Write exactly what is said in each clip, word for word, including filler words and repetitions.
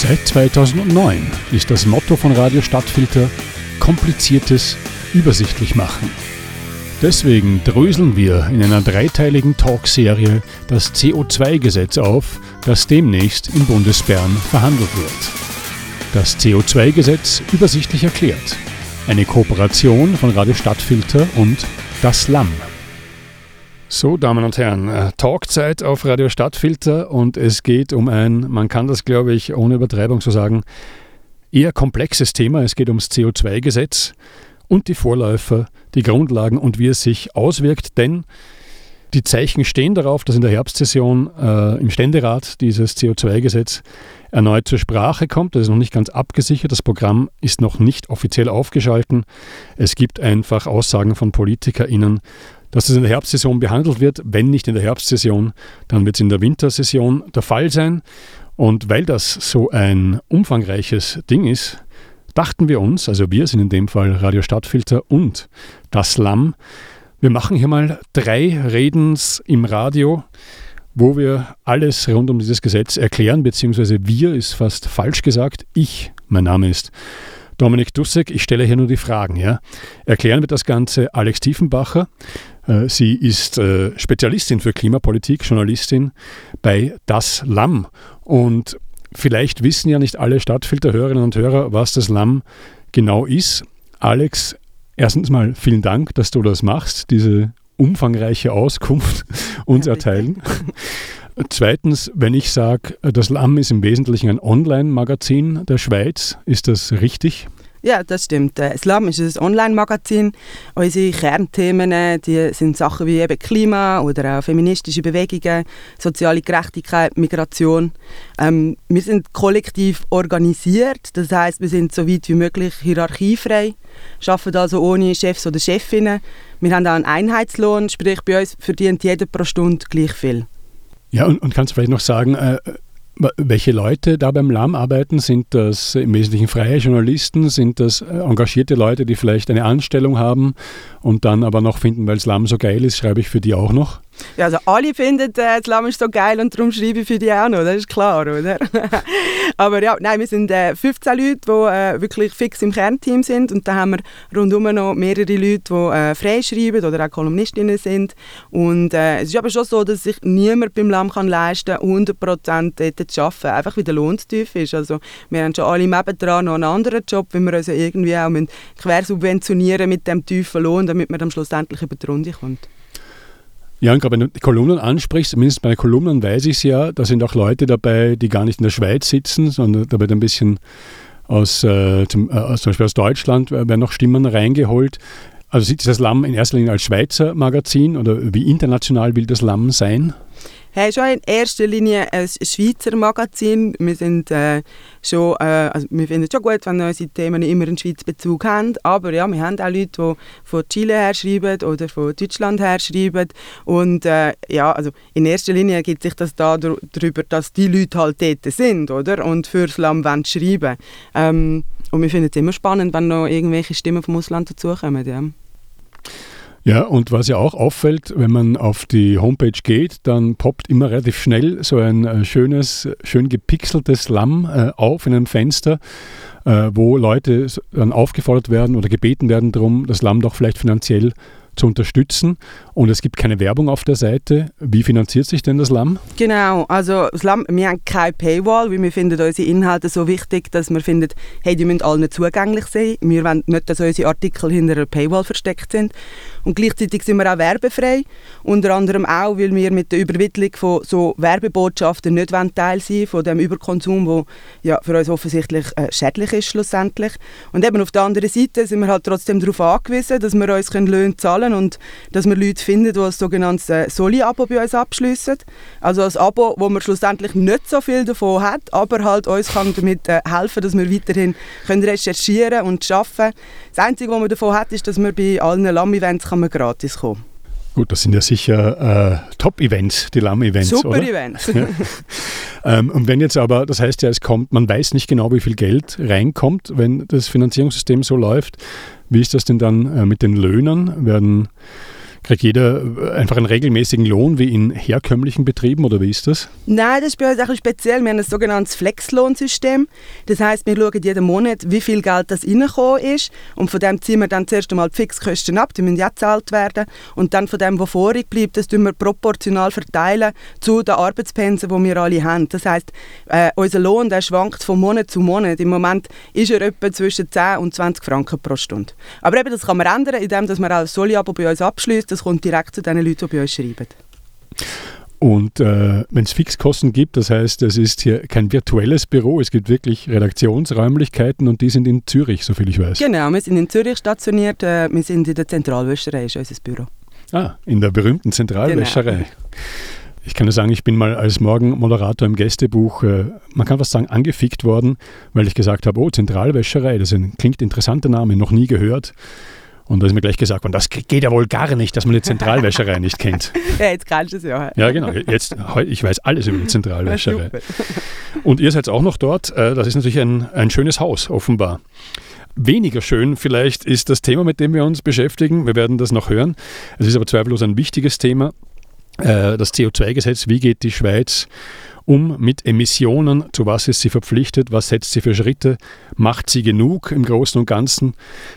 Seit zweitausendneun ist das Motto von Radio Stadtfilter Kompliziertes übersichtlich machen. Deswegen dröseln wir in einer dreiteiligen Talkserie das C O zwei Gesetz auf, das demnächst in Bundesbern verhandelt wird. Das C O zwei Gesetz übersichtlich erklärt. Eine Kooperation von Radio Stadtfilter und das L A M. So, Damen und Herren, Talkzeit auf Radio Stadtfilter und es geht um ein, man kann das glaube ich ohne Übertreibung so sagen, eher komplexes Thema. Es geht ums C O zwei Gesetz und die Vorläufer, die Grundlagen und wie es sich auswirkt, denn die Zeichen stehen darauf, dass in der Herbstsession äh, im Ständerat dieses C O zwei Gesetz erneut zur Sprache kommt. Das ist noch nicht ganz abgesichert, das Programm ist noch nicht offiziell aufgeschalten. Es gibt einfach Aussagen von PolitikerInnen, dass es in der Herbstsession behandelt wird. Wenn nicht in der Herbstsession, dann wird es in der Wintersession der Fall sein. Und weil das so ein umfangreiches Ding ist, dachten wir uns, also wir sind in dem Fall Radio Stadtfilter und das L A M, wir machen hier mal drei Redens im Radio, wo wir alles rund um dieses Gesetz erklären, beziehungsweise wir ist fast falsch gesagt, ich, mein Name ist Dominik Dussek, ich stelle hier nur die Fragen. Ja. Erklären wird das Ganze Alex Tiefenbacher. Sie ist Spezialistin für Klimapolitik, Journalistin bei das L A M. Und vielleicht wissen ja nicht alle Stadtfilterhörerinnen und Hörer, was das L A M genau ist. Alex, erstens mal vielen Dank, dass du das machst, diese umfangreiche Auskunft uns ja, erteilen. Zweitens, wenn ich sage, das L A M ist im Wesentlichen ein Online-Magazin der Schweiz, ist das richtig? Ja, das stimmt. Das L A M ist ein Online-Magazin. Unsere Kernthemen die sind Sachen wie eben Klima oder auch feministische Bewegungen, soziale Gerechtigkeit, Migration. Ähm, wir sind kollektiv organisiert, das heisst, wir sind so weit wie möglich hierarchiefrei, arbeiten also ohne Chefs oder Chefinnen. Wir haben auch einen Einheitslohn, sprich bei uns verdient jeder pro Stunde gleich viel. Ja, und, und kannst du vielleicht noch sagen, äh, welche Leute da beim L A M arbeiten? Sind das im Wesentlichen freie Journalisten? Sind das engagierte Leute, die vielleicht eine Anstellung haben und dann aber noch finden, weil das L A M so geil ist, schreibe ich für die auch noch? Ja, also alle finden, äh, das L A M ist so geil und darum schreibe ich für die auch noch, das ist klar, oder? Aber ja, nein, wir sind äh, fünfzehn Leute, die äh, wirklich fix im Kernteam sind und da haben wir rundum noch mehrere Leute, die äh, frei schreiben oder auch Kolumnistinnen sind und äh, es ist aber schon so, dass sich niemand beim L A M kann leisten kann, hundert Prozent dort zu arbeiten, einfach weil der Lohn zu tief ist. Also wir haben schon alle nebenan noch einen anderen Job, weil wir uns also irgendwie auch quersubventionieren mit dem tiefen Lohn, damit man dann schlussendlich über die Runde kommt. Ja, und gerade wenn du Kolumnen ansprichst, zumindest bei Kolumnen weiß ich es ja, da sind auch Leute dabei, die gar nicht in der Schweiz sitzen, sondern da wird ein bisschen aus, äh, zum, äh, aus, zum Beispiel aus Deutschland werden noch Stimmen reingeholt. Also sieht das L A M in erster Linie als Schweizer Magazin oder wie international will das L A M sein? Hey, schon in erster Linie ein Schweizer Magazin. Wir sind äh, schon, äh, also wir finden es schon gut, wenn unsere Themen immer einen Schweizer Bezug haben. Aber ja, wir haben auch Leute, die von Chile her schreiben oder von Deutschland her schreiben. Und äh, ja, also in erster Linie ergibt sich das da darüber, dass die Leute halt dort sind, oder? Und fürs L A M wollen schreiben. Ähm, und wir finden es immer spannend, wenn noch irgendwelche Stimmen vom Ausland dazukommen. Ja. Ja, und was ja auch auffällt, wenn man auf die Homepage geht, dann poppt immer relativ schnell so ein schönes, schön gepixeltes L A M äh, auf in einem Fenster, äh, wo Leute dann aufgefordert werden oder gebeten werden darum, das L A M doch vielleicht finanziell zu unterstützen und es gibt keine Werbung auf der Seite. Wie finanziert sich denn das L A M? Genau, also das L A M, wir haben keine Paywall, weil wir finden unsere Inhalte so wichtig, dass wir finden, hey, die müssen allen zugänglich sein. Wir wollen nicht, dass unsere Artikel hinter einer Paywall versteckt sind und gleichzeitig sind wir auch werbefrei, unter anderem auch, weil wir mit der Übermittlung von so Werbebotschaften nicht Teil sein wollen, von dem Überkonsum, der ja für uns offensichtlich äh, schädlich ist schlussendlich. Und eben auf der anderen Seite sind wir halt trotzdem darauf angewiesen, dass wir uns Löhne zahlen können und dass wir Leute finden, die ein sogenanntes Soli-Abo bei uns abschliessen. Also ein Abo, wo man schlussendlich nicht so viel davon hat, aber halt uns kann damit helfen, dass wir weiterhin können recherchieren und arbeiten können. Das Einzige, was man davon hat, ist, dass wir bei allen L A M-Events gratis kommen. Gut, das sind ja sicher äh, Top-Events, die L A M-Events, Super oder? Super-Events. Ja. ähm, und wenn jetzt aber, das heißt ja, es kommt, man weiß nicht genau, wie viel Geld reinkommt, wenn das Finanzierungssystem so läuft. Wie ist das denn dann äh, mit den Löhnen? Werden Kriegt jeder einfach einen regelmäßigen Lohn wie in herkömmlichen Betrieben oder wie ist das? Nein, das ist bei uns auch speziell. Wir haben ein sogenanntes Flexlohnsystem. Das heisst, wir schauen jeden Monat, wie viel Geld das reingekommen ist und von dem ziehen wir dann zuerst einmal die Fixkosten ab, die müssen ja gezahlt werden und dann von dem, was vorig bleibt, das tun wir proportional verteilen zu den Arbeitspensen, die wir alle haben. Das heisst, äh, unser Lohn der schwankt von Monat zu Monat. Im Moment ist er etwa zwischen zehn und zwanzig Franken pro Stunde. Aber eben, das kann man ändern, indem dass man auch ein Soli-Abo bei uns abschließt. Das kommt direkt zu den Leuten, die bei uns schreiben. Und äh, wenn es Fixkosten gibt, das heißt, es ist hier kein virtuelles Büro, es gibt wirklich Redaktionsräumlichkeiten und die sind in Zürich, soviel ich weiß. Genau, wir sind in Zürich stationiert, äh, wir sind in der Zentralwäscherei, ist unser Büro. Ah, in der berühmten Zentralwäscherei. Genau. Ich kann nur sagen, ich bin mal als Morgenmoderator im Gästebuch, äh, man kann fast sagen, angefickt worden, weil ich gesagt habe, oh, Zentralwäscherei, das ist ein, klingt interessanter Name, noch nie gehört. Und da ist mir gleich gesagt worden, das geht ja wohl gar nicht, dass man die Zentralwäscherei nicht kennt. Ja, jetzt kannst du es ja. Ja, genau. Jetzt, ich weiß alles über die Zentralwäscherei. Und ihr seid auch noch dort. Das ist natürlich ein, ein schönes Haus, offenbar. Weniger schön vielleicht ist das Thema, mit dem wir uns beschäftigen. Wir werden das noch hören. Es ist aber zweifellos ein wichtiges Thema. Das C O zwei Gesetz, wie geht die Schweiz um mit Emissionen, zu was ist sie verpflichtet, was setzt sie für Schritte, macht sie genug im Großen und Ganzen,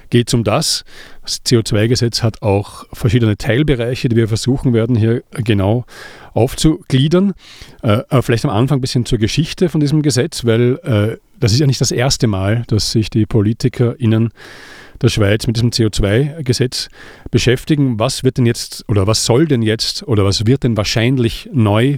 geht es um das. Das C O zwei Gesetz hat auch verschiedene Teilbereiche, die wir versuchen werden, hier genau aufzugliedern. Äh, aber vielleicht am Anfang ein bisschen zur Geschichte von diesem Gesetz, weil äh, das ist ja nicht das erste Mal, dass sich die PolitikerInnen der Schweiz mit diesem C O zwei Gesetz beschäftigen. Was wird denn jetzt oder was soll denn jetzt oder was wird denn wahrscheinlich neu,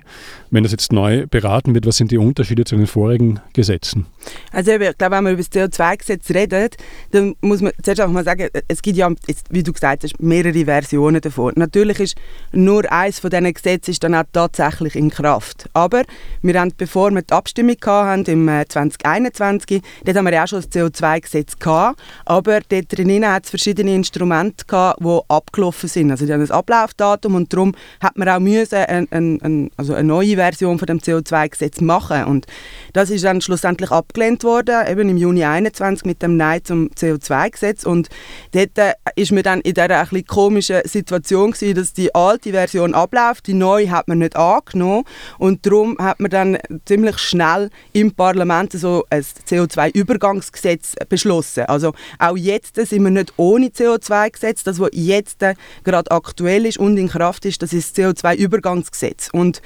wenn das jetzt neu beraten wird? Was sind die Unterschiede zu den vorigen Gesetzen? Also ich glaube, wenn man über das C O zwei Gesetz redet, dann muss man zuerst einfach mal sagen, es gibt ja, wie du gesagt hast, mehrere Versionen davon. Natürlich ist nur eins von diesen Gesetzen ist dann auch tatsächlich in Kraft. Aber wir haben, bevor wir die Abstimmung hatten, im zwanzig einundzwanzig, dort haben wir ja auch schon das C O zwei Gesetz gehabt, aber dort drinnen hat es verschiedene Instrumente gehabt, die abgelaufen sind. Also die haben ein Ablaufdatum und darum hat man auch müssen ein, ein, ein, also eine neue Version von dem C O zwei Gesetz machen. Und das ist dann schlussendlich abgelehnt worden, eben im Juni einundzwanzig mit dem Nein zum C O zwei Gesetz. Und dort äh, ist man dann in dieser ein bisschen komischen Situation gewesen, dass die alte Version abläuft, die neue hat man nicht angenommen und darum hat man dann ziemlich schnell im Parlament so ein C O zwei Übergangsgesetz beschlossen. Also auch jetzt sind wir nicht ohne C O zwei Gesetz. Das, was jetzt gerade aktuell ist und in Kraft ist, das ist das C O zwei Übergangsgesetz. Und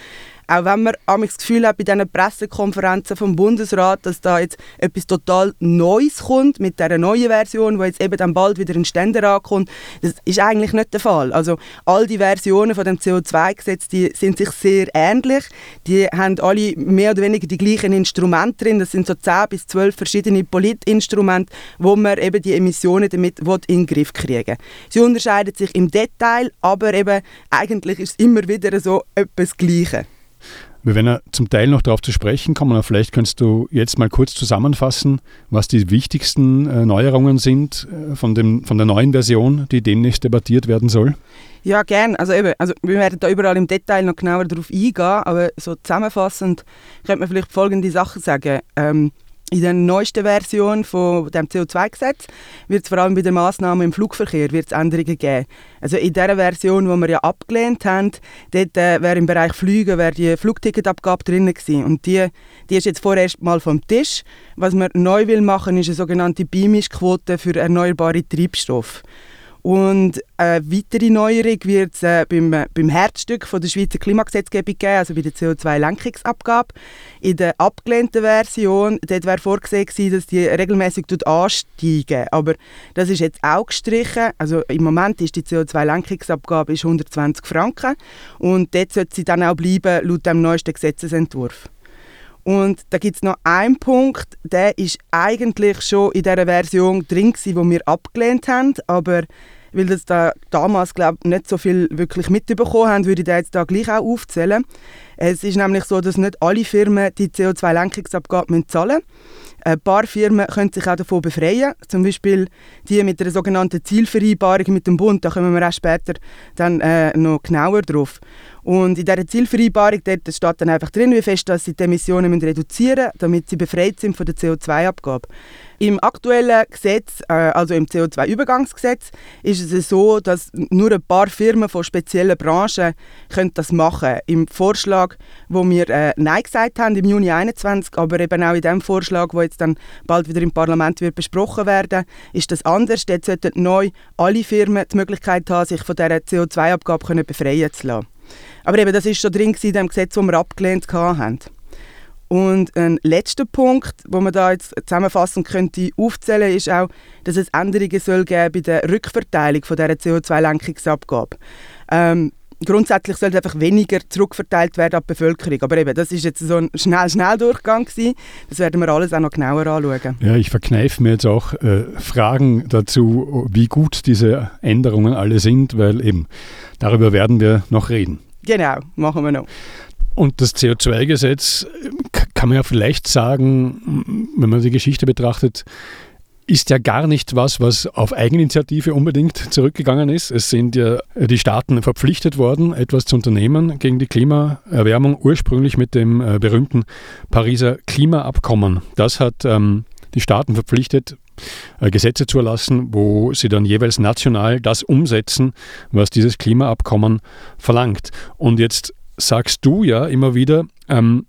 auch wenn man das Gefühl hat bei diesen Pressekonferenzen vom Bundesrat, dass da jetzt etwas total Neues kommt mit dieser neuen Version, die jetzt eben dann bald wieder in den Ständerat kommt, das ist eigentlich nicht der Fall. Also all die Versionen von dem C O zwei Gesetz, die sind sich sehr ähnlich. Die haben alle mehr oder weniger die gleichen Instrumente drin. Das sind so zehn bis zwölf verschiedene Politinstrumente, wo man eben die Emissionen damit in den Griff kriegen will. Sie unterscheiden sich im Detail, aber eben eigentlich ist es immer wieder so etwas Gleiches. Wir werden ja zum Teil noch darauf zu sprechen kommen, aber vielleicht könntest du jetzt mal kurz zusammenfassen, was die wichtigsten Neuerungen sind von, dem, von der neuen Version, die demnächst debattiert werden soll. Ja, gerne. Also eben, also wir werden da überall im Detail noch genauer darauf eingehen, aber so zusammenfassend könnte man vielleicht folgende Sachen sagen. Ähm, In der neuesten Version von dem C O zwei Gesetz wird es vor allem bei den Massnahmen im Flugverkehr wird's Änderungen geben. Also in der Version, die wir ja abgelehnt haben, dort äh, wäre im Bereich Flüge wäre die Flugticketabgabe drin gewesen. Und die, die ist jetzt vorerst mal vom Tisch. Was man neu will machen, ist eine sogenannte Beimischquote für erneuerbare Treibstoffe. Und eine weitere Neuerung wird es äh, beim, beim Herzstück von der Schweizer Klimagesetzgebung geben, also bei der C O zwei Lenkungsabgabe. In der abgelehnten Version wäre vorgesehen gewesen, dass die regelmäßig ansteigen. Aber das ist jetzt auch gestrichen. Also im Moment ist die C O zwei Lenkungsabgabe ist hundertzwanzig Franken. Und dort sollte sie dann auch bleiben, laut dem neuesten Gesetzesentwurf. Und da gibt es noch einen Punkt, der ist eigentlich schon in dieser Version drin gewesen, die wir abgelehnt haben, aber weil das da damals glaub, nicht so viel wirklich mitbekommen haben, würde ich das jetzt da gleich auch aufzählen. Es ist nämlich so, dass nicht alle Firmen die C O zwei Lenkungsabgabe zahlen müssen. Ein paar Firmen können sich auch davon befreien, zum Beispiel die mit der sogenannten Zielvereinbarung mit dem Bund, da kommen wir auch später dann äh, noch genauer drauf. Und in dieser Zielvereinbarung dort steht dann einfach drin, wie fest dass sie die Emissionen reduzieren müssen, damit sie befreit sind von der C O zwei Abgabe. Im aktuellen Gesetz, also im C O zwei Übergangsgesetz, ist es so, dass nur ein paar Firmen von speziellen Branchen können das machen können. Im Vorschlag, wo wir äh, Nein gesagt haben im Juni einundzwanzig, aber eben auch in dem Vorschlag, der jetzt dann bald wieder im Parlament wird besprochen werden, ist das anders. Dort sollten neu alle Firmen die Möglichkeit haben, sich von dieser C O zwei Abgabe befreien zu lassen. Aber eben, das war schon drin in dem Gesetz, das wir abgelehnt haben. Und ein letzter Punkt, den man da jetzt zusammenfassen könnte, aufzählen, ist auch, dass es Änderungen soll geben bei der Rückverteilung von dieser C O zwei Lenkungsabgabe. Ähm, grundsätzlich sollte einfach weniger zurückverteilt werden an die Bevölkerung. Aber eben, das war jetzt so ein Schnell-Schnell-Durchgang gewesen. Das werden wir alles auch noch genauer anschauen. Ja, ich verkneife mir jetzt auch äh, Fragen dazu, wie gut diese Änderungen alle sind, weil eben darüber werden wir noch reden. Genau, machen wir noch. Und das C O zwei Gesetz, kann man ja vielleicht sagen, wenn man die Geschichte betrachtet, ist ja gar nicht was, was auf Eigeninitiative unbedingt zurückgegangen ist. Es sind ja die Staaten verpflichtet worden, etwas zu unternehmen gegen die Klimaerwärmung, ursprünglich mit dem berühmten Pariser Klimaabkommen. Das hat ähm, die Staaten verpflichtet, Gesetze zu erlassen, wo sie dann jeweils national das umsetzen, was dieses Klimaabkommen verlangt. Und jetzt sagst du ja immer wieder, ähm,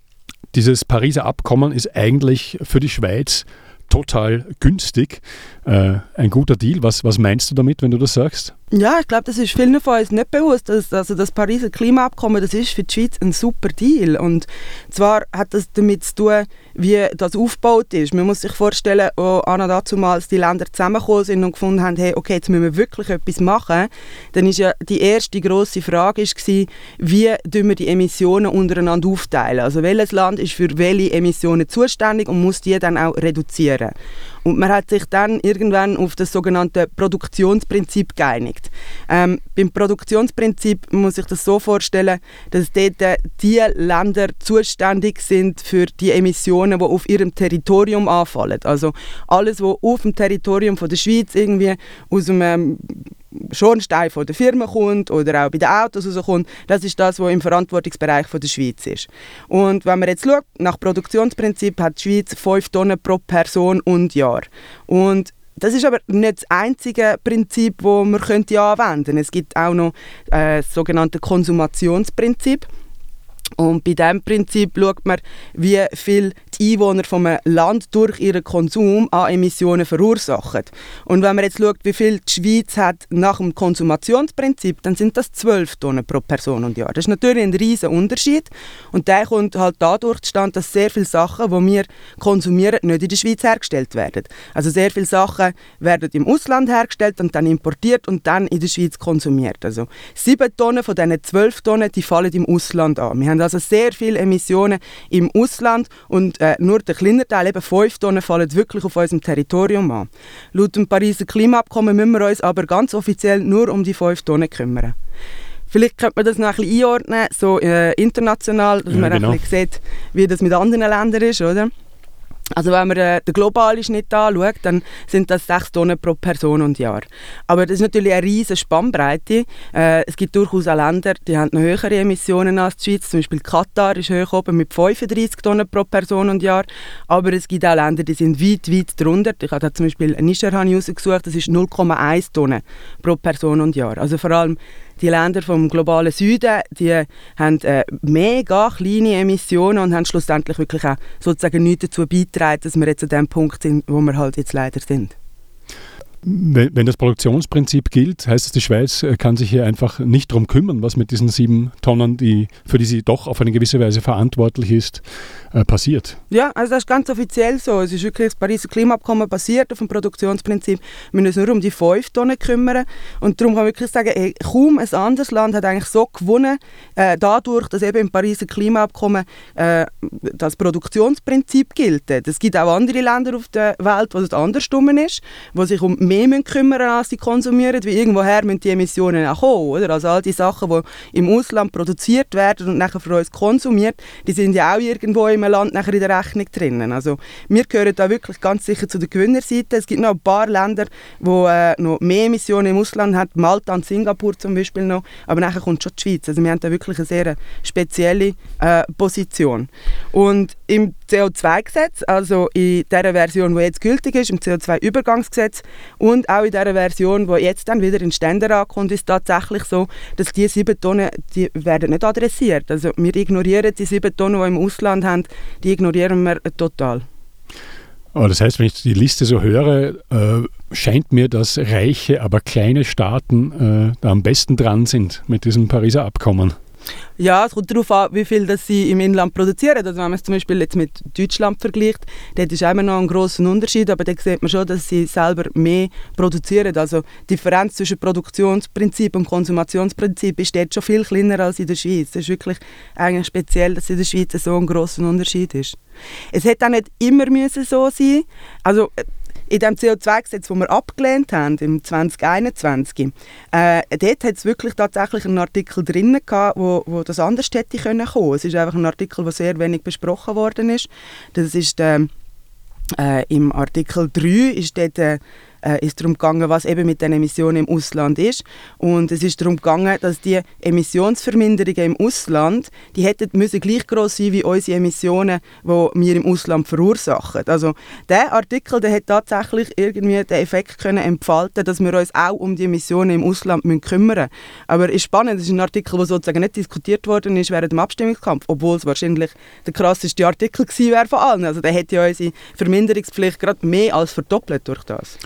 dieses Pariser Abkommen ist eigentlich für die Schweiz total günstig. Äh, ein guter Deal. Was, was meinst du damit, wenn du das sagst? Ja, ich glaube, das ist vielen von uns nicht bewusst. Dass, also das Pariser Klimaabkommen, das ist für die Schweiz ein super Deal. Und zwar hat das damit zu tun, wie das aufgebaut ist. Man muss sich vorstellen, als Anna dazumals die Länder zusammengekommen sind und gefunden haben, hey, okay, jetzt müssen wir wirklich etwas machen, dann war ja die erste grosse Frage, ist gewesen, wie wir die Emissionen untereinander aufteilen. Also welches Land ist für welche Emissionen zuständig und muss die dann auch reduzieren. Und man hat sich dann irgendwann auf das sogenannte Produktionsprinzip geeinigt. Ähm, beim Produktionsprinzip muss ich das so vorstellen, dass dort die Länder zuständig sind für die Emissionen, die auf ihrem Territorium anfallen. Also alles, was auf dem Territorium von der Schweiz irgendwie aus einem Schornstein von der Firma kommt oder auch bei den Autos rauskommt, das ist das, was im Verantwortungsbereich von der Schweiz ist. Und wenn man jetzt schaut, nach Produktionsprinzip hat die Schweiz fünf Tonnen pro Person und Jahr. Und das ist aber nicht das einzige Prinzip, das man anwenden könnte. Es gibt auch noch äh, das sogenannte Konsumationsprinzip. Und bei diesem Prinzip schaut man, wie viel die Einwohner von einem Land durch ihren Konsum an Emissionen verursachen. Und wenn man jetzt schaut, wie viel die Schweiz hat nach dem Konsumationsprinzip, dann sind das zwölf Tonnen pro Person und Jahr. Das ist natürlich ein riesen Unterschied. Und der kommt halt dadurch zustande, dass sehr viele Sachen, die wir konsumieren, nicht in der Schweiz hergestellt werden. Also sehr viele Sachen werden im Ausland hergestellt und dann importiert und dann in der Schweiz konsumiert. Also sieben Tonnen von diesen zwölf Tonnen, die fallen im Ausland an. Wir haben also sehr viele Emissionen im Ausland und äh, nur der kleinere Teil, eben fünf Tonnen, fallen wirklich auf unserem Territorium an. Laut dem Pariser Klimaabkommen müssen wir uns aber ganz offiziell nur um die fünf Tonnen kümmern. Vielleicht könnte man das noch ein bisschen einordnen, so äh, international, dass ja, man genau. ein bisschen sieht, wie das mit anderen Ländern ist, oder? Also wenn man äh, den globalen Schnitt anschaut, dann sind das sechs Tonnen pro Person und Jahr. Aber das ist natürlich eine riesige Spannbreite. Äh, es gibt durchaus auch Länder, die haben noch höhere Emissionen als die Schweiz. Zum Beispiel Katar ist hoch oben mit fünfunddreissig Tonnen pro Person und Jahr. Aber es gibt auch Länder, die sind weit, weit drunter. Ich habe da zum Beispiel Niger herausgesucht, das ist null Komma eins Tonnen pro Person und Jahr. Also vor allem die Länder vom globalen Süden, die haben äh, mega kleine Emissionen und haben schlussendlich wirklich auch sozusagen nichts dazu beigetragen, dass wir jetzt an dem Punkt sind, wo wir halt jetzt leider sind. Wenn, wenn das Produktionsprinzip gilt, heißt es, die Schweiz kann sich hier einfach nicht darum kümmern, was mit diesen sieben Tonnen, die, für die sie doch auf eine gewisse Weise verantwortlich ist, äh, passiert. Ja, also das ist ganz offiziell so. Es ist wirklich das Pariser Klimaabkommen basiert auf dem Produktionsprinzip. Wir müssen uns nur um die fünf Tonnen kümmern. Und darum kann man wirklich sagen, ey, kaum ein anderes Land hat eigentlich so gewonnen, äh, dadurch, dass eben im Pariser Klimaabkommen äh, das Produktionsprinzip gilt. Es gibt auch andere Länder auf der Welt, wo es andersrum ist, wo sich um mehr müssen kümmern, als sie konsumieren, weil irgendwoher müssen die Emissionen auch kommen. Oder? Also all die Sachen, die im Ausland produziert werden und nachher für uns konsumiert, die sind ja auch irgendwo im Land nachher in der Rechnung drinnen. Also wir gehören da wirklich ganz sicher zu der Gewinnerseite. Es gibt noch ein paar Länder, die äh, noch mehr Emissionen im Ausland haben, Malta und Singapur zum Beispiel noch, aber nachher kommt schon die Schweiz. Also wir haben da wirklich eine sehr spezielle äh, Position. Und im C O zwei Gesetz, also in der Version, die jetzt gültig ist, im C O zwei Übergangsgesetz und auch in der Version, die jetzt dann wieder in den Ständerat kommt, ist tatsächlich so, dass die sieben Tonnen, die werden nicht adressiert. Also wir ignorieren die sieben Tonnen, die im Ausland haben, die ignorieren wir total. Aber das heißt, wenn ich die Liste so höre, äh, scheint mir, dass reiche, aber kleine Staaten äh, da am besten dran sind mit diesem Pariser Abkommen. Ja, es kommt darauf an, wie viel das sie im Inland produzieren. Also wenn man es zum Beispiel jetzt mit Deutschland vergleicht, dort ist immer noch ein grosser Unterschied, aber da sieht man schon, dass sie selber mehr produzieren. Also die Differenz zwischen Produktionsprinzip und Konsumationsprinzip ist dort schon viel kleiner als in der Schweiz. Das ist wirklich eigentlich speziell, dass in der Schweiz so ein grosser Unterschied ist. Es hätte auch nicht immer müssen so sein. Also in dem C O zwei Gesetz, das wir abgelehnt haben, im zwanzig einundzwanzig, äh, dort hat es wirklich tatsächlich einen Artikel drin gehabt, wo, wo das anders hätte kommen können. Es ist einfach ein Artikel, der sehr wenig besprochen worden ist. Das ist äh, äh, im Artikel drei ist dort äh, ist darum gegangen, was eben mit den Emissionen im Ausland ist. Und es ist darum gegangen, dass die Emissionsverminderungen im Ausland, die hätten müssen gleich gross sein wie unsere Emissionen, die wir im Ausland verursachen. Also der Artikel, der hat tatsächlich irgendwie den Effekt können entfalten, dass wir uns auch um die Emissionen im Ausland müssen kümmern. Aber es ist spannend, es ist ein Artikel, der sozusagen nicht diskutiert worden ist während dem Abstimmungskampf, obwohl es wahrscheinlich der krasseste Artikel gewesen wäre von allen. Also der hätte ja unsere Verminderungspflicht gerade mehr als verdoppelt durch das.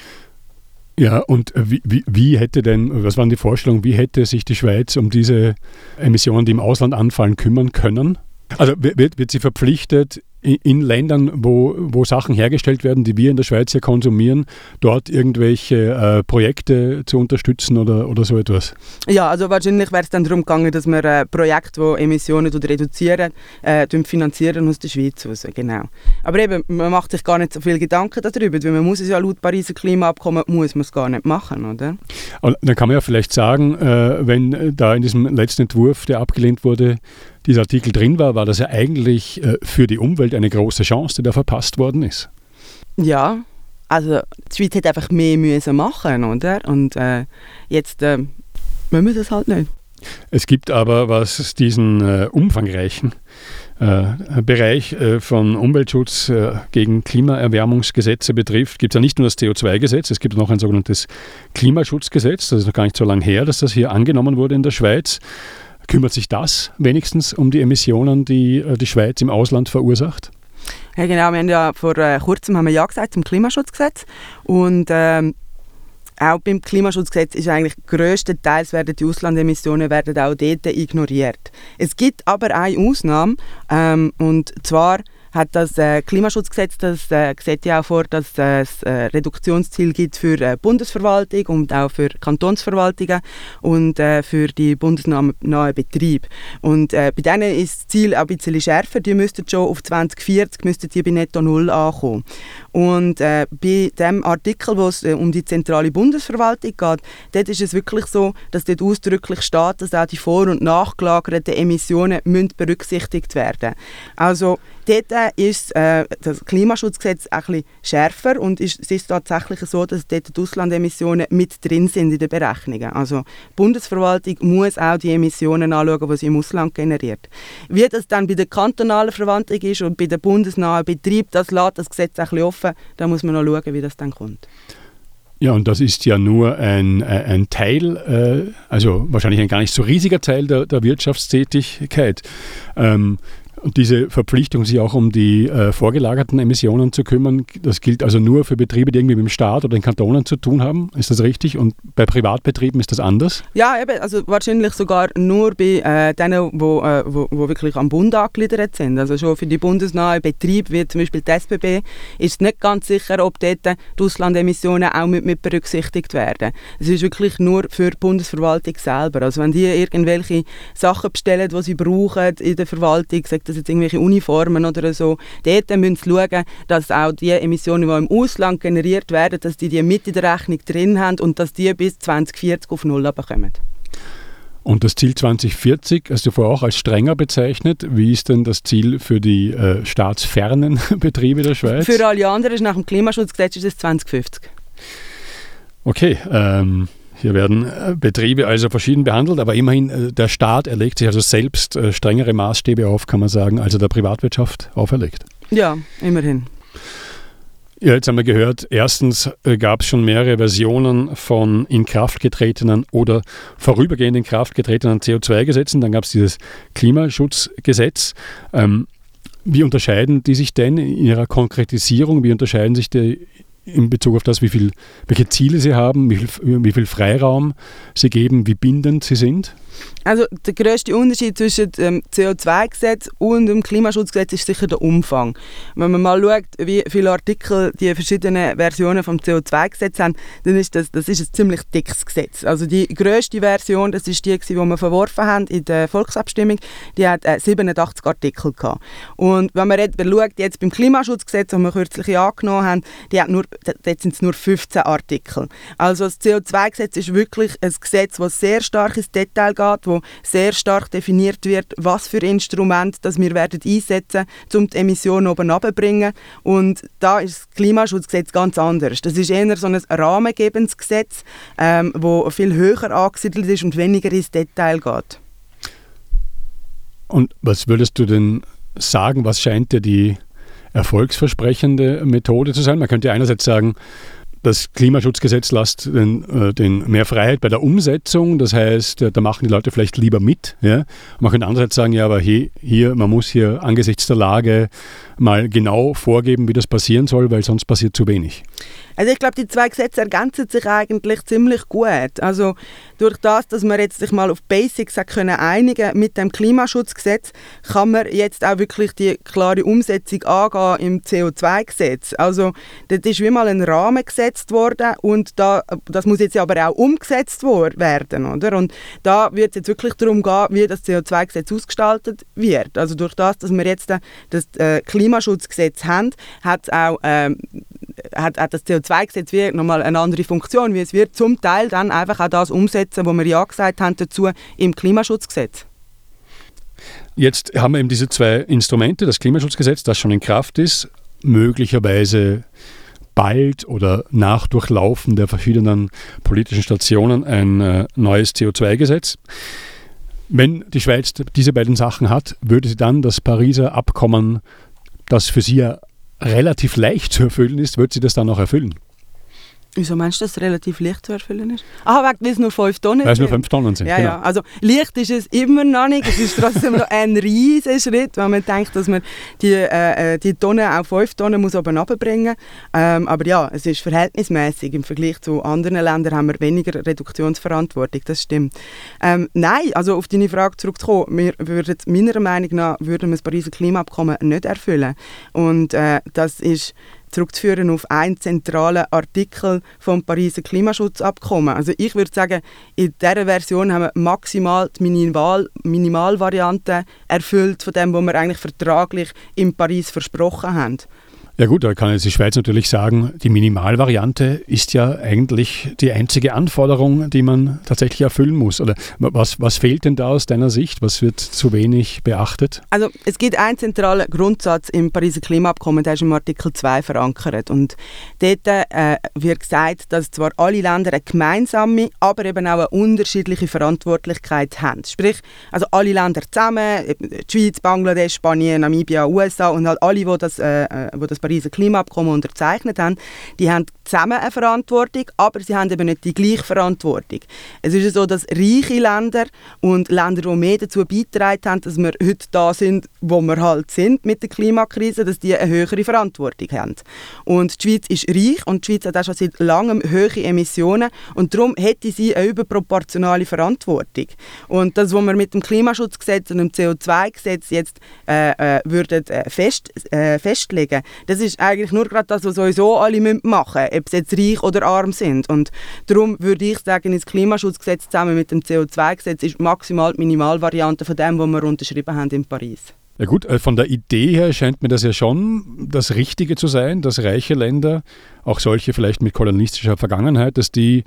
Ja, und wie, wie, wie hätte denn, was waren die Vorstellungen, wie hätte sich die Schweiz um diese Emissionen, die im Ausland anfallen, kümmern können? Also wird, wird sie verpflichtet, in Ländern, wo, wo Sachen hergestellt werden, die wir in der Schweiz ja konsumieren, dort irgendwelche äh, Projekte zu unterstützen oder, oder so etwas? Ja, also wahrscheinlich wäre es dann darum gegangen, dass wir äh, Projekte, die Emissionen reduzieren, äh, finanzieren aus der Schweiz raus, genau. Aber eben, man macht sich gar nicht so viel Gedanken darüber, weil man muss es ja laut Pariser Klimaabkommen, muss man es gar nicht machen, oder? Und dann kann man ja vielleicht sagen, äh, wenn da in diesem letzten Entwurf, der abgelehnt wurde, dieser Artikel drin war, war das ja eigentlich äh, für die Umwelt eine große Chance, die da verpasst worden ist. Ja, also die Schweiz hätte einfach mehr müssen machen, oder? Und äh, jetzt äh, müssen wir das halt nicht. Es gibt aber, was diesen äh, umfangreichen äh, Bereich äh, von Umweltschutz äh, gegen Klimaerwärmungsgesetze betrifft, gibt es ja nicht nur das C O zwei Gesetz, es gibt noch ein sogenanntes Klimaschutzgesetz, das ist noch gar nicht so lange her, dass das hier angenommen wurde in der Schweiz. Kümmert sich das wenigstens um die Emissionen, die die Schweiz im Ausland verursacht? Ja, genau, wir haben ja vor äh, kurzem haben wir ja gesagt zum Klimaschutzgesetz und ähm, auch beim Klimaschutzgesetz ist eigentlich grösstenteils werden die Auslandemissionen werden auch dort ignoriert. Es gibt aber eine Ausnahme ähm, und zwar hat das äh, Klimaschutzgesetz, das äh, sieht ja auch vor, dass es äh, das, äh, Reduktionsziel gibt für äh, Bundesverwaltung und auch für Kantonsverwaltungen und äh, für die bundesnahen Betriebe. Und äh, bei denen ist das Ziel ein bisschen schärfer, die müssten schon auf zwanzig vierzig müssten die bei Netto Null ankommen. Und äh, bei dem Artikel, wo es äh, um die zentrale Bundesverwaltung geht, dort ist es wirklich so, dass dort ausdrücklich steht, dass auch die vor- und nachgelagerten Emissionen müssen berücksichtigt werden. Also dort äh, ist äh, das Klimaschutzgesetz ein bisschen schärfer und ist, es ist tatsächlich so, dass dort die Auslandemissionen mit drin sind in den Berechnungen. Also die Bundesverwaltung muss auch die Emissionen anschauen, die sie im Ausland generiert. Wie das dann bei der kantonalen Verwaltung ist und bei den bundesnahen Betrieben, das lässt das Gesetz ein bisschen offen. Da muss man noch schauen, wie das dann kommt. Ja, und das ist ja nur ein, ein Teil, äh, also wahrscheinlich ein gar nicht so riesiger Teil der, der Wirtschaftstätigkeit. Ähm, Und diese Verpflichtung, sich auch um die äh, vorgelagerten Emissionen zu kümmern, das gilt also nur für Betriebe, die irgendwie mit dem Staat oder den Kantonen zu tun haben. Ist das richtig? Und bei Privatbetrieben ist das anders? Ja, eben, also wahrscheinlich sogar nur bei äh, denen, die wo, äh, wo, wo wirklich am Bund angegliedert sind. Also schon für die bundesnahen Betriebe, wie zum Beispiel die S B B, ist es nicht ganz sicher, ob dort die Auslandemissionen auch mit, mit berücksichtigt werden. Es ist wirklich nur für die Bundesverwaltung selber. Also wenn die irgendwelche Sachen bestellen, die sie brauchen in der Verwaltung, sagt das jetzt irgendwelche Uniformen oder so. Dort müssen sie schauen, dass auch die Emissionen, die im Ausland generiert werden, dass die die mit in der Rechnung drin haben und dass die bis zwanzig vierzig auf null runterkommen. Und das Ziel zwanzig vierzig hast du vorher auch als strenger bezeichnet. Wie ist denn das Ziel für die äh, staatsfernen Betriebe der Schweiz? Für alle anderen ist nach dem Klimaschutzgesetz ist es zwanzig fünfzig. Okay, ähm, hier werden äh, Betriebe also verschieden behandelt, aber immerhin äh, der Staat erlegt sich also selbst äh, strengere Maßstäbe auf, kann man sagen, also der Privatwirtschaft auferlegt. Ja, immerhin. Ja, jetzt haben wir gehört, erstens gab es schon mehrere Versionen von in Kraft getretenen oder vorübergehend in Kraft getretenen C O zwei Gesetzen. Dann gab es dieses Klimaschutzgesetz. Ähm, wie unterscheiden die sich denn in ihrer Konkretisierung? Wie unterscheiden sich die in Bezug auf das, wie viel, welche Ziele sie haben, wie viel, wie viel Freiraum sie geben, wie bindend sie sind? Also der grösste Unterschied zwischen dem C O zwei Gesetz und dem Klimaschutzgesetz ist sicher der Umfang. Wenn man mal schaut, wie viele Artikel die verschiedenen Versionen vom C O zwei Gesetz haben, dann ist das, das ist ein ziemlich dickes Gesetz. Also die grösste Version, das ist die, die wir verworfen haben in der Volksabstimmung, die hat siebenundachtzig Artikel gehabt. Und wenn man jetzt schaut, jetzt beim Klimaschutzgesetz, das wir kürzlich angenommen haben, die hat nur, jetzt sind es nur fünfzehn Artikel. Also das C O zwei Gesetz ist wirklich ein Gesetz, das sehr stark ins Detail geht, wo sehr stark definiert wird, was für Instrumente das wir werden einsetzen werden, um die Emissionen oben runterzubringen. Und da ist das Klimaschutzgesetz ganz anders. Das ist eher so ein rahmengebendes Gesetz, ähm, wo viel höher angesiedelt ist und weniger ins Detail geht. Und was würdest du denn sagen, was scheint dir die erfolgsversprechende Methode zu sein? Man könnte einerseits sagen, das Klimaschutzgesetz lässt den, äh, den mehr Freiheit bei der Umsetzung, das heißt, da machen die Leute vielleicht lieber mit. Ja? Man könnte andererseits sagen, ja, aber he, hier, man muss hier angesichts der Lage mal genau vorgeben, wie das passieren soll, weil sonst passiert zu wenig. Also ich glaube, die zwei Gesetze ergänzen sich eigentlich ziemlich gut. Also durch das, dass man jetzt sich mal auf Basics können einigen mit dem Klimaschutzgesetz, kann man jetzt auch wirklich die klare Umsetzung angehen im C O zwei Gesetz. Also das ist wie mal ein Rahmen gesetzt worden und da, das muss jetzt aber auch umgesetzt werden, oder? Und da wird es jetzt wirklich darum gehen, wie das C O zwei Gesetz ausgestaltet wird. Also durch das, dass wir jetzt das Klimaschutzgesetz haben, hat es auch ähm, Hat, hat das C O zwei Gesetz wirklich nochmal eine andere Funktion, wie es wird zum Teil dann einfach auch das umsetzen, was wir ja gesagt haben dazu im Klimaschutzgesetz. Jetzt haben wir eben diese zwei Instrumente, das Klimaschutzgesetz, das schon in Kraft ist, möglicherweise bald oder nach Durchlaufen der verschiedenen politischen Stationen ein äh, neues C O zwei Gesetz. Wenn die Schweiz diese beiden Sachen hat, würde sie dann das Pariser Abkommen, das für sie ja relativ leicht zu erfüllen ist, wird sie das dann auch erfüllen? Wieso meinst du, dass es relativ leicht zu erfüllen ist? Ah, weil es nur fünf Tonnen sind. Weil es nur fünf Tonnen sind, ja, genau. Ja. Also leicht ist es immer noch nicht. Es ist trotzdem noch ein riesiger Schritt, wenn man denkt, dass man die, äh, die Tonnen, auch fünf Tonnen, muss oben runterbringen. Ähm, aber ja, es ist verhältnismäßig. Im Vergleich zu anderen Ländern haben wir weniger Reduktionsverantwortung, das stimmt. Ähm, nein, also auf deine Frage zurückzukommen, wir würden meiner Meinung nach würden wir das Pariser Klimaabkommen nicht erfüllen. Und äh, das ist zurückzuführen auf einen zentralen Artikel vom Pariser Klimaschutzabkommen. Also ich würde sagen, in dieser Version haben wir maximal die Minimal- Minimalvariante erfüllt von dem, was wir eigentlich vertraglich in Paris versprochen haben. Ja gut, da kann jetzt die Schweiz natürlich sagen, die Minimalvariante ist ja eigentlich die einzige Anforderung, die man tatsächlich erfüllen muss. Oder was, was fehlt denn da aus deiner Sicht? Was wird zu wenig beachtet? Also es gibt einen zentralen Grundsatz im Pariser Klimaabkommen, der ist im Artikel zwei verankert. Und dort äh, wird gesagt, dass zwar alle Länder eine gemeinsame, aber eben auch eine unterschiedliche Verantwortlichkeit haben. Sprich, also alle Länder zusammen, die Schweiz, Bangladesch, Spanien, Namibia, U S A und halt alle, die das, äh, wo das Pariser Klimaabkommen unterzeichnet haben, die haben zusammen eine Verantwortung, aber sie haben eben nicht die gleiche Verantwortung. Es ist so, dass reiche Länder und Länder, die mehr dazu beigetragen haben, dass wir heute da sind, wo wir halt sind mit der Klimakrise, dass die eine höhere Verantwortung haben. Und die Schweiz ist reich und die Schweiz hat auch schon seit langem hohe Emissionen und darum hätte sie eine überproportionale Verantwortung. Und das, was wir mit dem Klimaschutzgesetz und dem C O zwei Gesetz jetzt äh, äh, würden, äh, fest, äh, festlegen, das ist eigentlich nur gerade das, was sowieso alle machen müssen, ob sie jetzt reich oder arm sind. Und darum würde ich sagen, das Klimaschutzgesetz zusammen mit dem C O zwei Gesetz ist maximal die Minimalvariante von dem, was wir unterschrieben haben in Paris. Ja gut, von der Idee her scheint mir das ja schon das Richtige zu sein, dass reiche Länder, auch solche vielleicht mit kolonialistischer Vergangenheit, dass die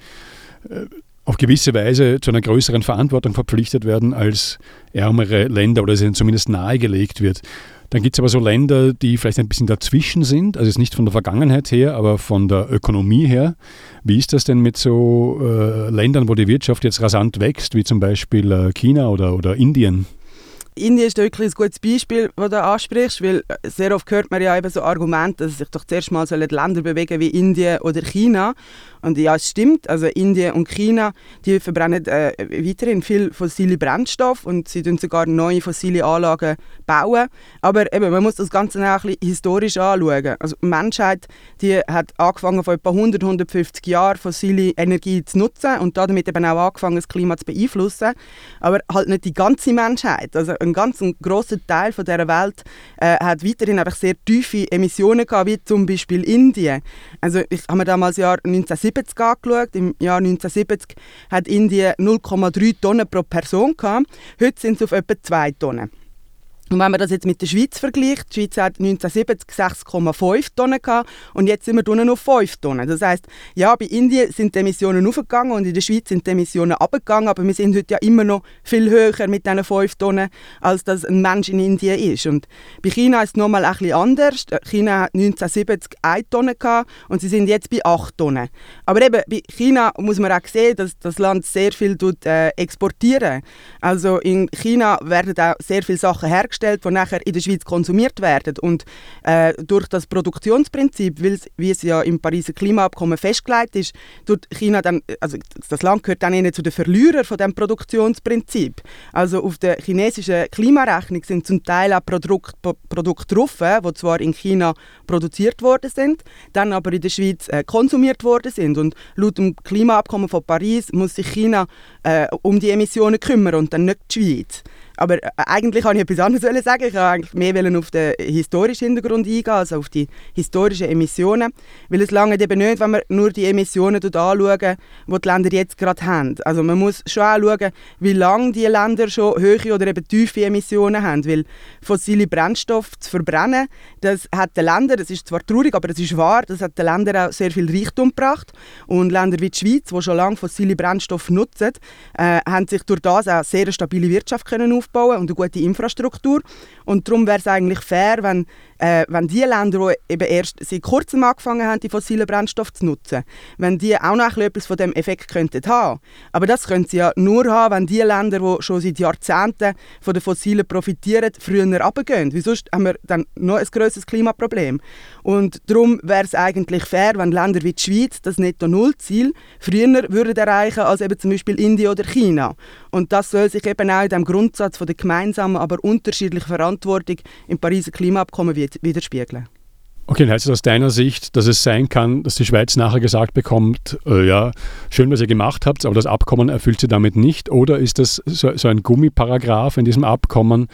auf gewisse Weise zu einer größeren Verantwortung verpflichtet werden als ärmere Länder oder es ihnen zumindest nahegelegt wird. Dann gibt es aber so Länder, die vielleicht ein bisschen dazwischen sind, also jetzt nicht von der Vergangenheit her, aber von der Ökonomie her. Wie ist das denn mit so äh, Ländern, wo die Wirtschaft jetzt rasant wächst, wie zum Beispiel äh, China oder, oder Indien? Indien ist wirklich ein gutes Beispiel, das du ansprichst, weil sehr oft hört man ja eben so Argumente, dass sich doch zuerst mal Länder bewegen wie Indien oder China. Und ja, es stimmt, also Indien und China, die verbrennen äh, weiterhin viel fossile Brennstoffe und sie bauen sogar neue fossile Anlagen bauen. Aber eben, man muss das Ganze auch ein bisschen historisch anschauen. Also die Menschheit, die hat angefangen vor etwa hundert, hundertfünfzig Jahren fossile Energie zu nutzen und damit eben auch angefangen, das Klima zu beeinflussen. Aber halt nicht die ganze Menschheit. Also ein ganz grosser Teil von dieser Welt äh, hat weiterhin einfach sehr tiefe Emissionen gehabt, wie zum Beispiel Indien. Also ich habe mir damals das Jahr neunzehnhundertsiebzig angeschaut. Im Jahr neunzehnhundertsiebzig hat Indien null Komma drei Tonnen pro Person gehabt. Heute sind es auf etwa zwei Tonnen. Und wenn man das jetzt mit der Schweiz vergleicht, die Schweiz hat neunzehnhundertsiebzig sechs Komma fünf Tonnen gehabt und jetzt sind wir unten auf fünf Tonnen. Das heisst, ja, bei Indien sind die Emissionen hochgegangen und in der Schweiz sind die Emissionen abgegangen, aber wir sind heute ja immer noch viel höher mit diesen fünf Tonnen, als das ein Mensch in Indien ist. Und bei China ist es nochmal ein bisschen anders. China hat neunzehnhundertsiebzig eine Tonne gehabt und sie sind jetzt bei acht Tonnen. Aber eben, bei China muss man auch sehen, dass das Land sehr viel äh, exportiert. Also in China werden auch sehr viele Sachen hergestellt, die nachher in der Schweiz konsumiert werden. Und äh, durch das Produktionsprinzip, wie es ja im Pariser Klimaabkommen festgelegt ist, tut China dann, also das Land gehört dann eher zu den Verlierern von diesem Produktionsprinzip. Also auf der chinesischen Klimarechnung sind zum Teil auch Produkte Produkt drauf, die zwar in China produziert worden sind, dann aber in der Schweiz äh, konsumiert worden sind. Und laut dem Klimaabkommen von Paris muss sich China äh, um die Emissionen kümmern und dann nicht die Schweiz. Aber eigentlich wollte ich etwas anderes sagen. Ich wollte eigentlich mehr auf den historischen Hintergrund eingehen, also auf die historischen Emissionen. Weil es lange eben nicht, wenn man nur die Emissionen anschaut, die die Länder jetzt gerade haben. Also man muss schon anschauen, wie lange die Länder schon hohe oder eben tiefe Emissionen haben. Weil fossile Brennstoffe zu verbrennen, das hat den Ländern, das ist zwar traurig, aber es ist wahr, das hat den Ländern auch sehr viel Reichtum gebracht. Und Länder wie die Schweiz, die schon lange fossile Brennstoffe nutzen, äh, haben sich durch das auch sehr eine stabile Wirtschaft können aufbauen und eine gute Infrastruktur. Und darum wäre es eigentlich fair, wenn, äh, wenn die Länder, die eben erst seit kurzem angefangen haben, die fossilen Brennstoffe zu nutzen, wenn die auch noch etwas von diesem Effekt könnten haben. Aber das können sie ja nur haben, wenn die Länder, die schon seit Jahrzehnten von den Fossilen profitieren, früher runtergehen. Weil sonst haben wir dann noch ein grosses Klimaproblem. Und darum wäre es eigentlich fair, wenn Länder wie die Schweiz das Netto-Null-Ziel früher würden erreichen als eben zum Beispiel Indien oder China. Und das soll sich eben auch in diesem Grundsatz von der gemeinsamen, aber unterschiedlichen Verantwortung im Pariser Klimaabkommen widerspiegeln. Okay, dann heißt es aus deiner Sicht, dass es sein kann, dass die Schweiz nachher gesagt bekommt, äh, ja, schön, was ihr gemacht habt, aber das Abkommen erfüllt sie damit nicht? Oder ist das so, so ein Gummiparagraf in diesem Abkommen,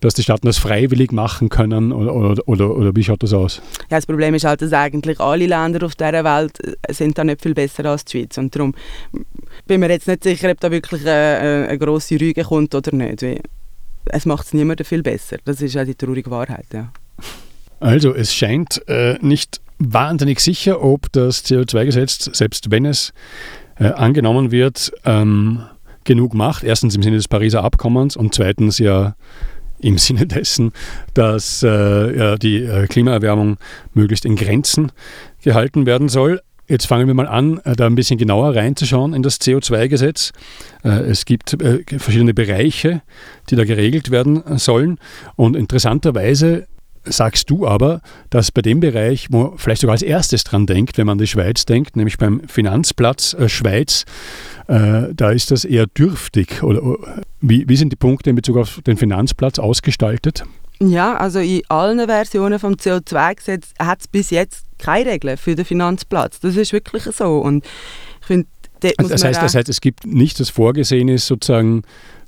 dass die Staaten das freiwillig machen können oder, oder, oder, oder wie schaut das aus? Ja, das Problem ist halt, dass eigentlich alle Länder auf dieser Welt sind da nicht viel besser als die Schweiz und darum bin mir jetzt nicht sicher, ob da wirklich eine, eine grosse Rüge kommt oder nicht. Es macht es niemandem viel besser. Das ist ja die traurige Wahrheit, ja. Also es scheint äh, nicht wahnsinnig sicher, ob das C O zwei Gesetz, selbst wenn es äh, angenommen wird, ähm, genug macht. Erstens im Sinne des Pariser Abkommens und zweitens ja im Sinne dessen, dass äh, ja, die äh, Klimaerwärmung möglichst in Grenzen gehalten werden soll. Jetzt fangen wir mal an, da ein bisschen genauer reinzuschauen in das C O zwei Gesetz. Es gibt verschiedene Bereiche, die da geregelt werden sollen. Und interessanterweise sagst du aber, dass bei dem Bereich, wo man vielleicht sogar als erstes dran denkt, wenn man an die Schweiz denkt, nämlich beim Finanzplatz äh, Schweiz, äh, da ist das eher dürftig. Oder, wie, wie sind die Punkte in Bezug auf den Finanzplatz ausgestaltet? Ja, also in allen Versionen vom C O zwei Gesetz hat es bis jetzt keine Regeln für den Finanzplatz. Das ist wirklich so. Und ich find, also das, heißt, das heißt, es gibt nichts, das vorgesehen ist, sozusagen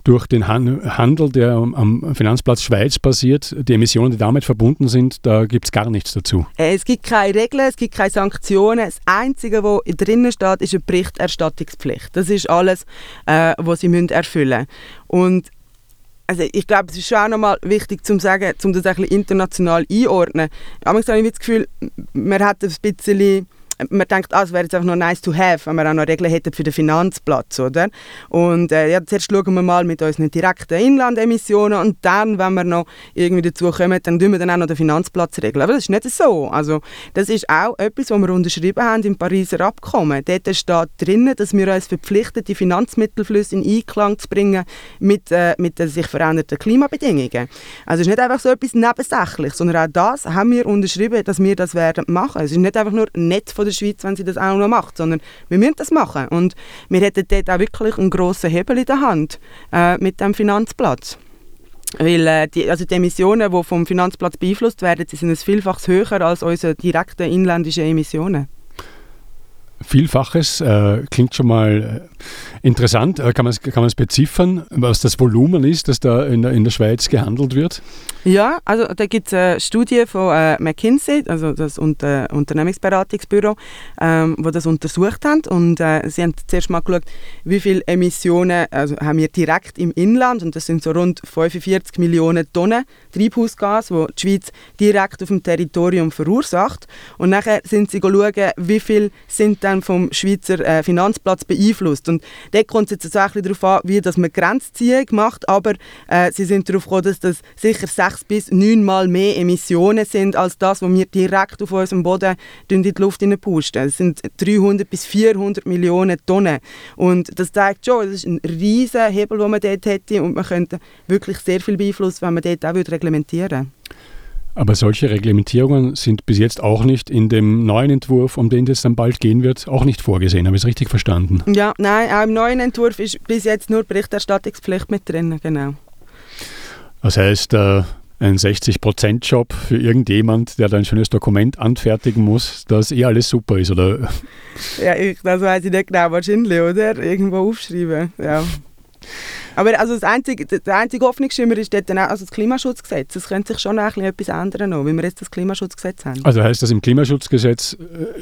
durch den Han- Handel, der am Finanzplatz Schweiz passiert, die Emissionen, die damit verbunden sind, da gibt es gar nichts dazu. Es gibt keine Regeln, es gibt keine Sanktionen. Das Einzige, was drinnen steht, ist eine Berichterstattungspflicht. Das ist alles, äh, was sie müssen erfüllen müssen. Und Also ich glaube, es ist schon auch nochmal wichtig zu sagen, um das ein bisschen international einordnen. Manchmal habe ich das Gefühl, man hat ein bisschen, man denkt, ah, es wäre jetzt einfach noch nice to have, wenn wir auch noch Regeln hätten für den Finanzplatz, oder? Und äh, ja, zuerst schauen wir mal mit unseren direkten Inlandemissionen und dann, wenn wir noch irgendwie dazu kommen, dann tun wir dann auch noch den Finanzplatz regeln. Aber das ist nicht so. Also, das ist auch etwas, was wir unterschrieben haben im Pariser Abkommen. Dort steht drin, dass wir uns verpflichten, die Finanzmittelflüsse in Einklang zu bringen mit, äh, mit den sich veränderten Klimabedingungen. Also es ist nicht einfach so etwas Nebensächliches, sondern auch das haben wir unterschrieben, dass wir das werden machen. Es ist nicht einfach nur nett von der Schweiz, wenn sie das auch noch macht, sondern wir müssen das machen. Und wir hätten dort auch wirklich einen grossen Hebel in der Hand äh, mit dem Finanzplatz. Weil äh, die, also die Emissionen, die vom Finanzplatz beeinflusst werden, die sind ein Vielfaches höher als unsere direkten inländischen Emissionen. Vielfaches äh, klingt schon mal interessant. Kann man es kann man es beziffern, was das Volumen ist, das da in der, in der Schweiz gehandelt wird? Ja, also da gibt es eine Studie von äh, McKinsey, also das Unter- Unternehmensberatungsbüro, ähm, wo das untersucht haben. Und äh, sie haben zuerst mal geschaut, wie viele Emissionen also haben wir direkt im Inland, und das sind so rund fünfundvierzig Millionen Tonnen Treibhausgas, die die Schweiz direkt auf dem Territorium verursacht. Und nachher sind sie schauen, wie viel sind dann vom Schweizer äh, Finanzplatz beeinflusst. Und dort kommt es jetzt so ein bisschen darauf an, wie dass man Grenzziehung macht, aber äh, sie sind darauf gekommen, dass das sicher sechs bis neunmal mehr Emissionen sind, als das, was wir direkt auf unserem Boden in die Luft pusten. Das sind dreihundert bis vierhundert Millionen Tonnen. Und das zeigt schon, das ist ein riesen Hebel, den man dort hätte, und man könnte wirklich sehr viel beeinflussen, wenn man dort auch reglementieren würde. Aber solche Reglementierungen sind bis jetzt auch nicht in dem neuen Entwurf, um den es dann bald gehen wird, auch nicht vorgesehen. Habe ich es richtig verstanden? Ja, nein, auch im neuen Entwurf ist bis jetzt nur Berichterstattungspflicht mit drin, genau. Das heißt, äh, ein sechzig Prozent Job für irgendjemand, der da ein schönes Dokument anfertigen muss, dass eh alles super ist, oder? Ja, ich, das weiß ich nicht genau, wahrscheinlich, oder? Irgendwo aufschreiben, ja. Aber also das einzige, der einzige Hoffnungsschimmer ist dort dann auch, also das Klimaschutzgesetz. Es könnte sich schon ein bisschen etwas ändern, auch, wenn wir jetzt das Klimaschutzgesetz haben. Also heißt das, im Klimaschutzgesetz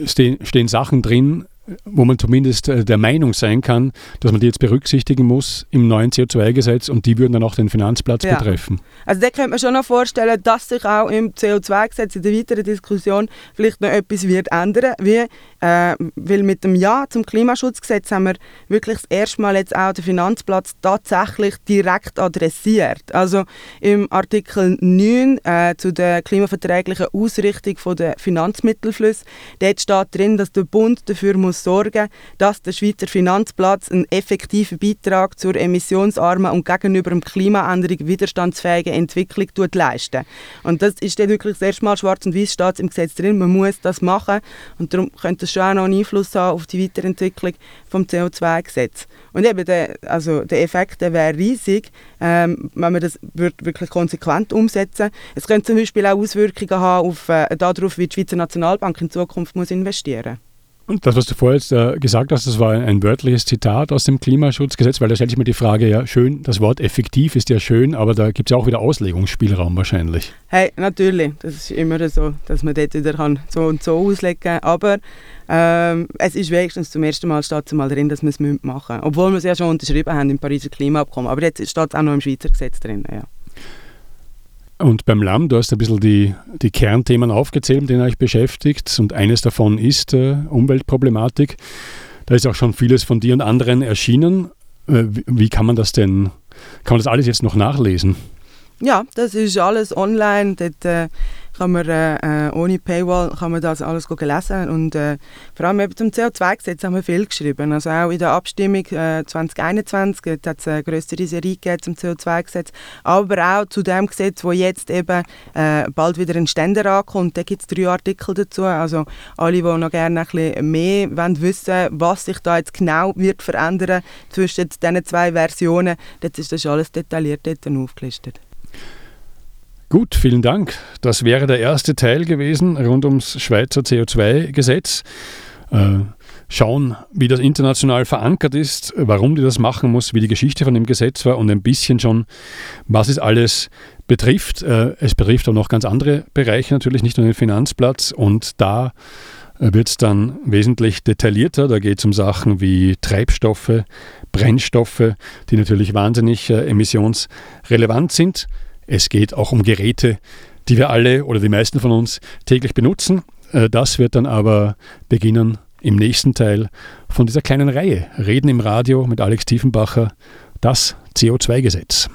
stehen, stehen Sachen drin, wo man zumindest der Meinung sein kann, dass man die jetzt berücksichtigen muss im neuen C O zwei Gesetz, und die würden dann auch den Finanzplatz ja. betreffen. Also da könnte man schon noch vorstellen, dass sich auch im C O zwei Gesetz in der weiteren Diskussion vielleicht noch etwas wird ändern wird. Äh, weil mit dem Ja zum Klimaschutzgesetz haben wir wirklich das erste Mal jetzt auch den Finanzplatz tatsächlich direkt adressiert. Also im Artikel neun äh, zu der klimaverträglichen Ausrichtung der Finanzmittelflüsse, dort steht drin, dass der Bund dafür muss sorgen, dass der Schweizer Finanzplatz einen effektiven Beitrag zur emissionsarmen und gegenüber dem Klimaänderung widerstandsfähigen Entwicklung leistet. Und das ist dann wirklich das erste Mal schwarz und weiß steht im Gesetz drin, man muss das machen, und darum könnte das schon auch noch einen Einfluss haben auf die Weiterentwicklung vom C O zwei Gesetz. Und eben der, also der Effekt der wäre riesig, ähm, wenn man das wirklich konsequent umsetzen würde. Es könnte zum Beispiel auch Auswirkungen haben auf, äh, darauf, wie die Schweizer Nationalbank in Zukunft muss investieren muss. Und das, was du vorher jetzt äh, gesagt hast, das war ein, ein wörtliches Zitat aus dem Klimaschutzgesetz, weil da stelle ich mir die Frage, ja schön, das Wort effektiv ist ja schön, aber da gibt es ja auch wieder Auslegungsspielraum wahrscheinlich. Hey, natürlich, das ist immer so, dass man dort wieder kann so und so auslegen kann, aber ähm, es ist wenigstens zum ersten Mal, steht mal drin, dass wir es machen müssen, obwohl wir es ja schon unterschrieben haben im Pariser Klimaabkommen, aber jetzt steht es auch noch im Schweizer Gesetz drin, ja. Und beim L A M, du hast ein bisschen die, die Kernthemen aufgezählt, mit denen ihr euch beschäftigt. Und eines davon ist äh, Umweltproblematik. Da ist auch schon vieles von dir und anderen erschienen. Äh, wie, wie kann man das denn, kann man das alles jetzt noch nachlesen? Ja, das ist alles online. Dort, äh kann man äh, ohne Paywall kann man das alles lesen. Und äh, vor allem eben zum C O zwei Gesetz haben wir viel geschrieben. Also auch in der Abstimmung äh, zwanzig einundzwanzig hat es eine grössere Serie gegeben zum C O zwei Gesetz, aber auch zu dem Gesetz, das jetzt eben äh, bald wieder in den Ständerat kommt. Da gibt es drei Artikel dazu. Also alle, die noch gerne ein bisschen mehr wollen wissen, was sich da jetzt genau wird verändern zwischen diesen zwei Versionen, das ist das alles detailliert dort aufgelistet. Gut, vielen Dank. Das wäre der erste Teil gewesen rund ums Schweizer C O zwei Gesetz. Äh, schauen, wie das international verankert ist, warum die das machen muss, wie die Geschichte von dem Gesetz war und ein bisschen schon, was es alles betrifft. Äh, es betrifft auch noch ganz andere Bereiche natürlich, nicht nur den Finanzplatz. Und da wird es dann wesentlich detaillierter. Da geht es um Sachen wie Treibstoffe, Brennstoffe, die natürlich wahnsinnig äh, emissionsrelevant sind. Es geht auch um Geräte, die wir alle oder die meisten von uns täglich benutzen. Äh, das wird dann aber beginnen im nächsten Teil von dieser kleinen Reihe. Reden im Radio mit Alex Tiefenbacher, das C O zwei Gesetz.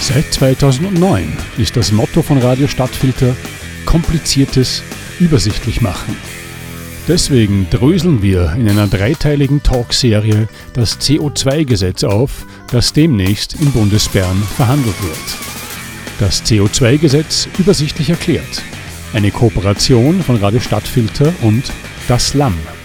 Seit zweitausendneun ist das Motto von Radio Stadtfilter Kompliziertes übersichtlich machen. Deswegen dröseln wir in einer dreiteiligen Talkserie das C O zwei Gesetz auf, das demnächst in Bundesbern verhandelt wird. Das C O zwei Gesetz übersichtlich erklärt. Eine Kooperation von Radio Stadtfilter und das L A M.